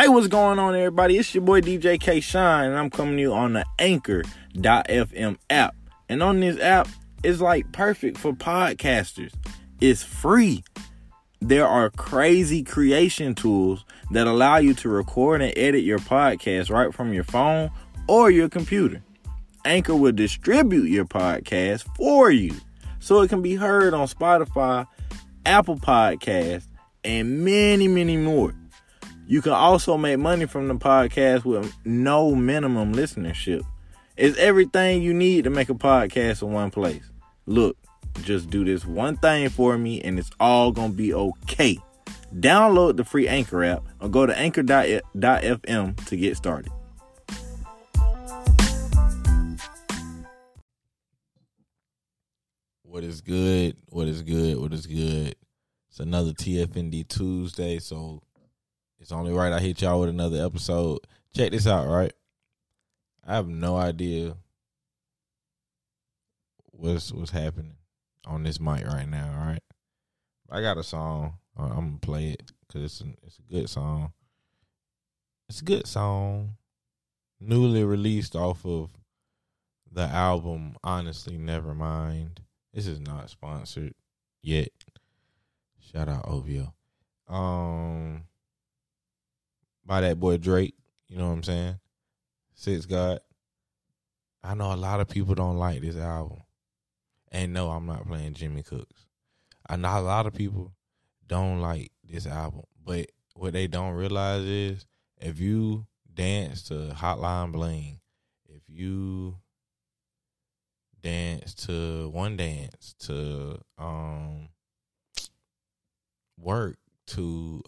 Hey, what's going on, everybody? It's your boy DJ K-Shine, and I'm coming to you on the Anchor.fm app. And on this app, it's like perfect for podcasters. It's free. There are crazy creation tools that allow you to record and edit your podcast right from your phone or your computer. Anchor will distribute your podcast for you so it can be heard on Spotify, Apple Podcasts, and many, many more. You can also make money from the podcast with no minimum listenership. It's everything you need to make a podcast in one place. Look, just do this one thing for me and it's all going to be okay. Download the free Anchor app or go to anchor.fm to get started. What is good? What is good? What is good? It's another TFND Tuesday, so it's only right I hit y'all with another episode. Check this out, right? I have no idea what's happening on this mic right now, all right? I got a song. I'm going to play it because it's a good song. It's a good song. Newly released off of the album, Honestly, Nevermind. This is not sponsored yet. Shout out OVO. By that boy Drake, you know what I'm saying? Six God. I know a lot of people don't like this album. And no, I'm not playing Jimmy Cooks. I know a lot of people don't like this album. But what they don't realize is if you dance to Hotline Bling, if you dance to One Dance, to work, to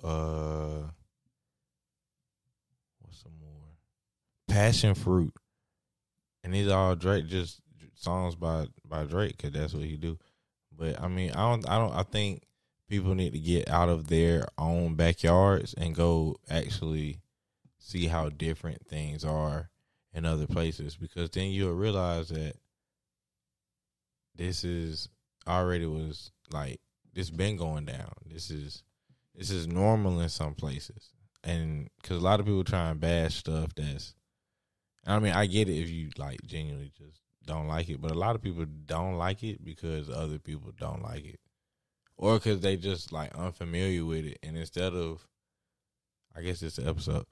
what's some more? Passion Fruit. And these are all Drake, just songs by Drake, because that's what he do. But I mean, I think people need to get out of their own backyards and go actually see how different things are in other places, because then you'll realize that this is already was like, this been going down. This is normal in some places. And because a lot of people try and bash stuff that's, I mean, I get it if you like genuinely just don't like it, but a lot of people don't like it because other people don't like it, or because they just like unfamiliar with it. And instead of, I guess it's an episode,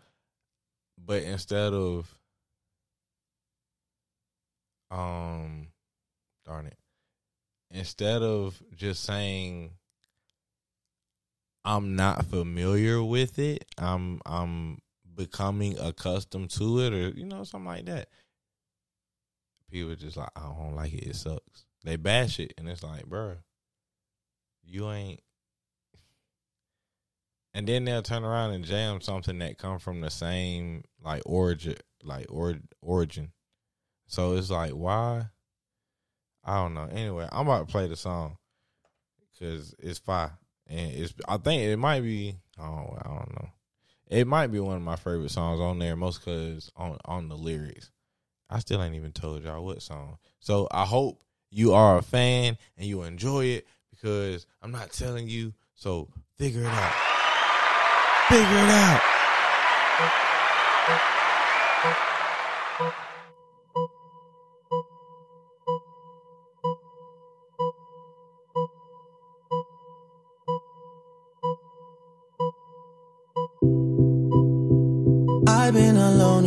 but instead of, darn it, instead of just saying, I'm not familiar with it, I'm becoming accustomed to it, or, you know, something like that. People just like, I don't like it, it sucks. They bash it, and it's like, bro, you ain't. And then they'll turn around and jam something that come from the same, like, origin. So it's like, why? I don't know. Anyway, I'm about to play the song because it's fire. And it's, I think it might be, I don't know. It might be one of my favorite songs on there, most because on the lyrics. I still ain't even told y'all what song. So I hope you are a fan and you enjoy it, because I'm not telling you. So figure it out. Figure it out. I've been alone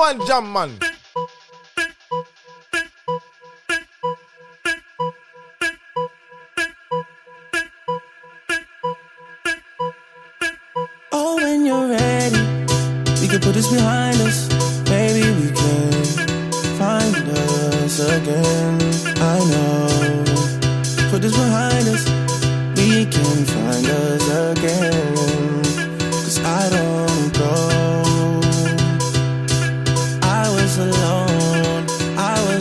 One jam man. Oh, when you're put this behind us, maybe we can find us again. I know, put this behind us, we can find us again. 'Cause I don't go, I was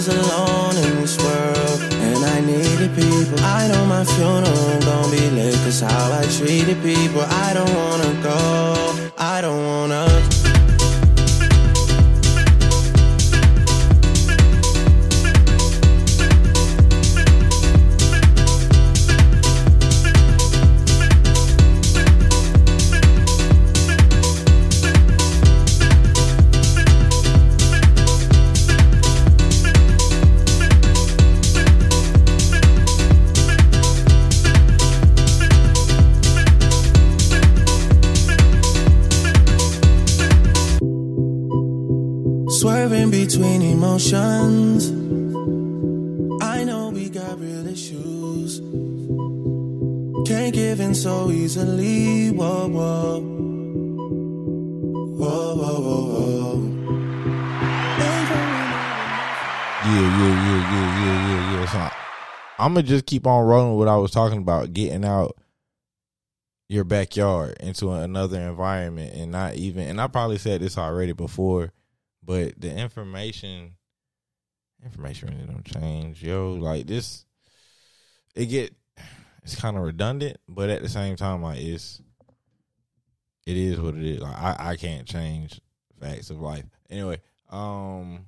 alone in this world, and I needed people. I know my funeral gon' be late, 'cause how I treated people. I don't wanna go, I don't wanna. Between emotions, I know we got real issues. Can't give in so easily. Whoa, whoa, whoa, whoa, whoa, whoa. Yeah. So I'm gonna just keep on rolling with what I was talking about, getting out your backyard into another environment, and not even. And I probably said this already before. But the information really don't change, yo. Like this, it's kind of redundant, but at the same time, like it is what it is. Like I can't change facts of life. Anyway, well,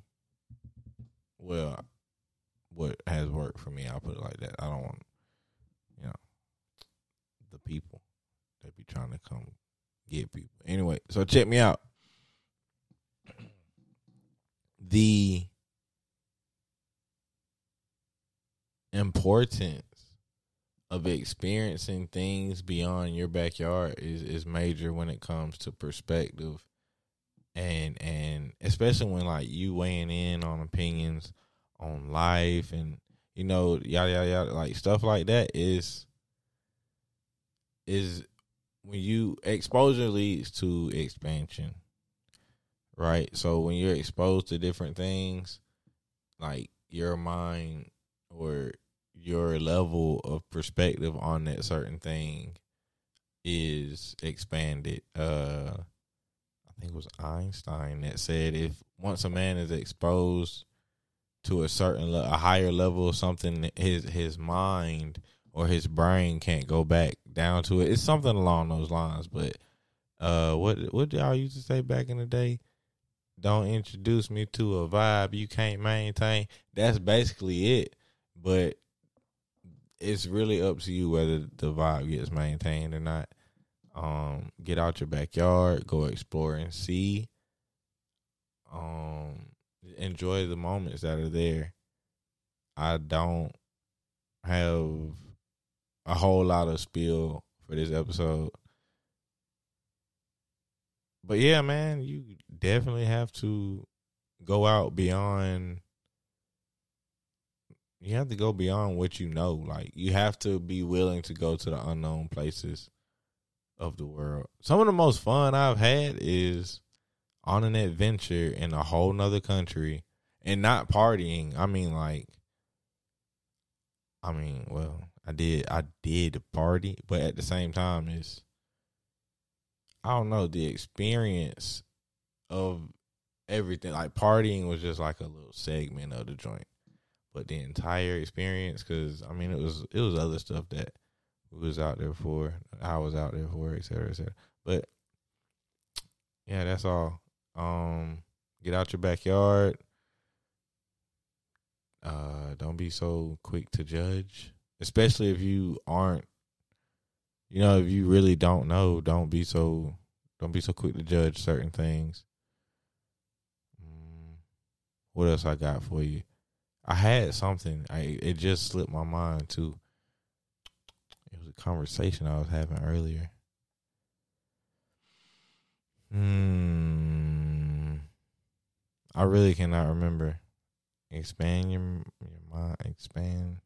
what has worked for me, I'll put it like that. I don't want, the people that be trying to come get people. Anyway, so check me out. The importance of experiencing things beyond your backyard is major when it comes to perspective, and especially when like you weighing in on opinions on life and yada yada yada, like stuff like that is when you exposure leads to expansion. Right, so when you're exposed to different things, like your mind or your level of perspective on that certain thing is expanded. I think it was Einstein that said, if once a man is exposed to a higher level of something, his mind or his brain can't go back down to it. It's something along those lines. But what did y'all used to say back in the day? Don't introduce me to a vibe you can't maintain. That's basically it. But it's really up to you whether the vibe gets maintained or not. Get out your backyard, go explore and see. Enjoy the moments that are there. I don't have a whole lot of spiel for this episode. But yeah, man, you definitely have to go out beyond. You have to go beyond what you know. Like, you have to be willing to go to the unknown places of the world. Some of the most fun I've had is on an adventure in a whole nother country and not partying. Well, I did party, but at the same time, it's, I don't know, the experience of everything. Like, partying was just like a little segment of the joint. But the entire experience, because, it was other stuff that I was out there for, et cetera, et cetera. But, yeah, that's all. Get out your backyard. Don't be so quick to judge, especially if you aren't. If you really don't know, don't be so quick to judge certain things. What else I got for you? I had something. It just slipped my mind too. It was a conversation I was having earlier. I really cannot remember. Expand your mind. Expand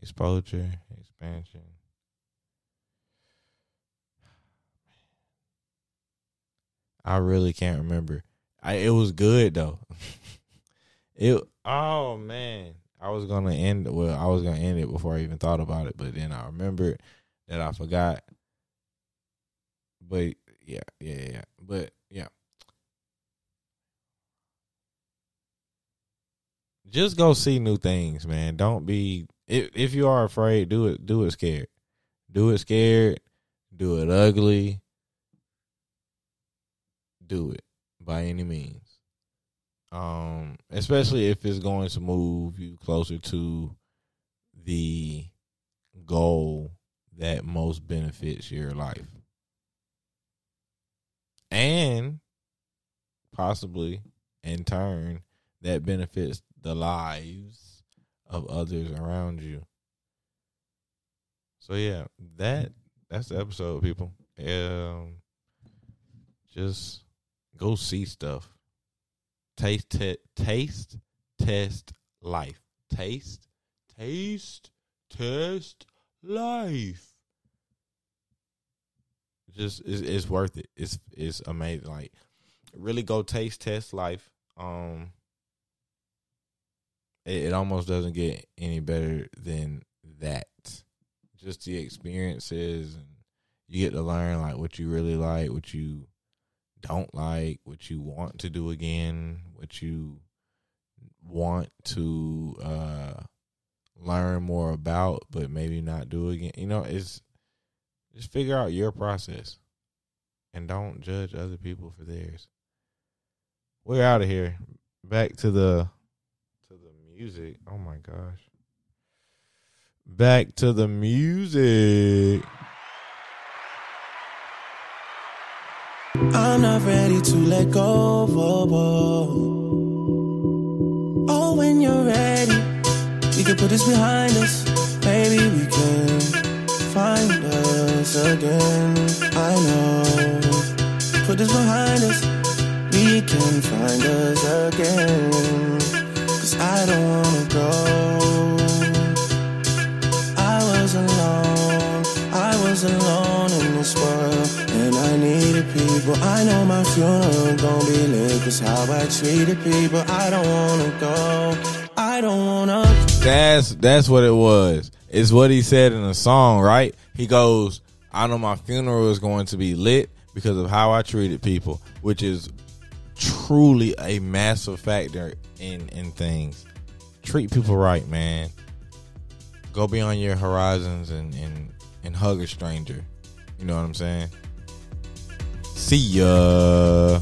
exposure. Expansion. I really can't remember. It was good though. Oh man, I was gonna end it before I even thought about it, but then I remembered that I forgot. But yeah. But yeah, just go see new things, man. Don't be if you are afraid, do it scared, do it ugly, do it by any means. Especially if it's going to move you closer to the goal that most benefits your life. And possibly, in turn, that benefits the lives of others around you. So, yeah, that's the episode, people. Just go see stuff. Taste, test life. Taste, test life. Just it's worth it. It's amazing. Like, really go taste test life. It almost doesn't get any better than that. Just the experiences, and you get to learn like what you really like, what you don't like, what you want to do again, what you want to learn more about, but maybe not do again. You know, it's just figure out your process and don't judge other people for theirs. We're out of here. Back to the music. Oh my gosh. Back to the music. I'm not ready to let go, whoa. Oh, when you're ready, we can put this behind us. Maybe we can find us again. I know. Put this behind us. We can find us again. 'Cause I don't wanna go. I was alone in this world, and I needed people. I know my funeral gon' be lit, 'cause how I treated people. I don't wanna go, I don't wanna. That's what it was. It's what he said in the song, right? He goes, I know my funeral is going to be lit because of how I treated people, which is truly a massive factor in things. Treat people right, man. Go beyond your horizons and hug a stranger. You know what I'm saying? See ya.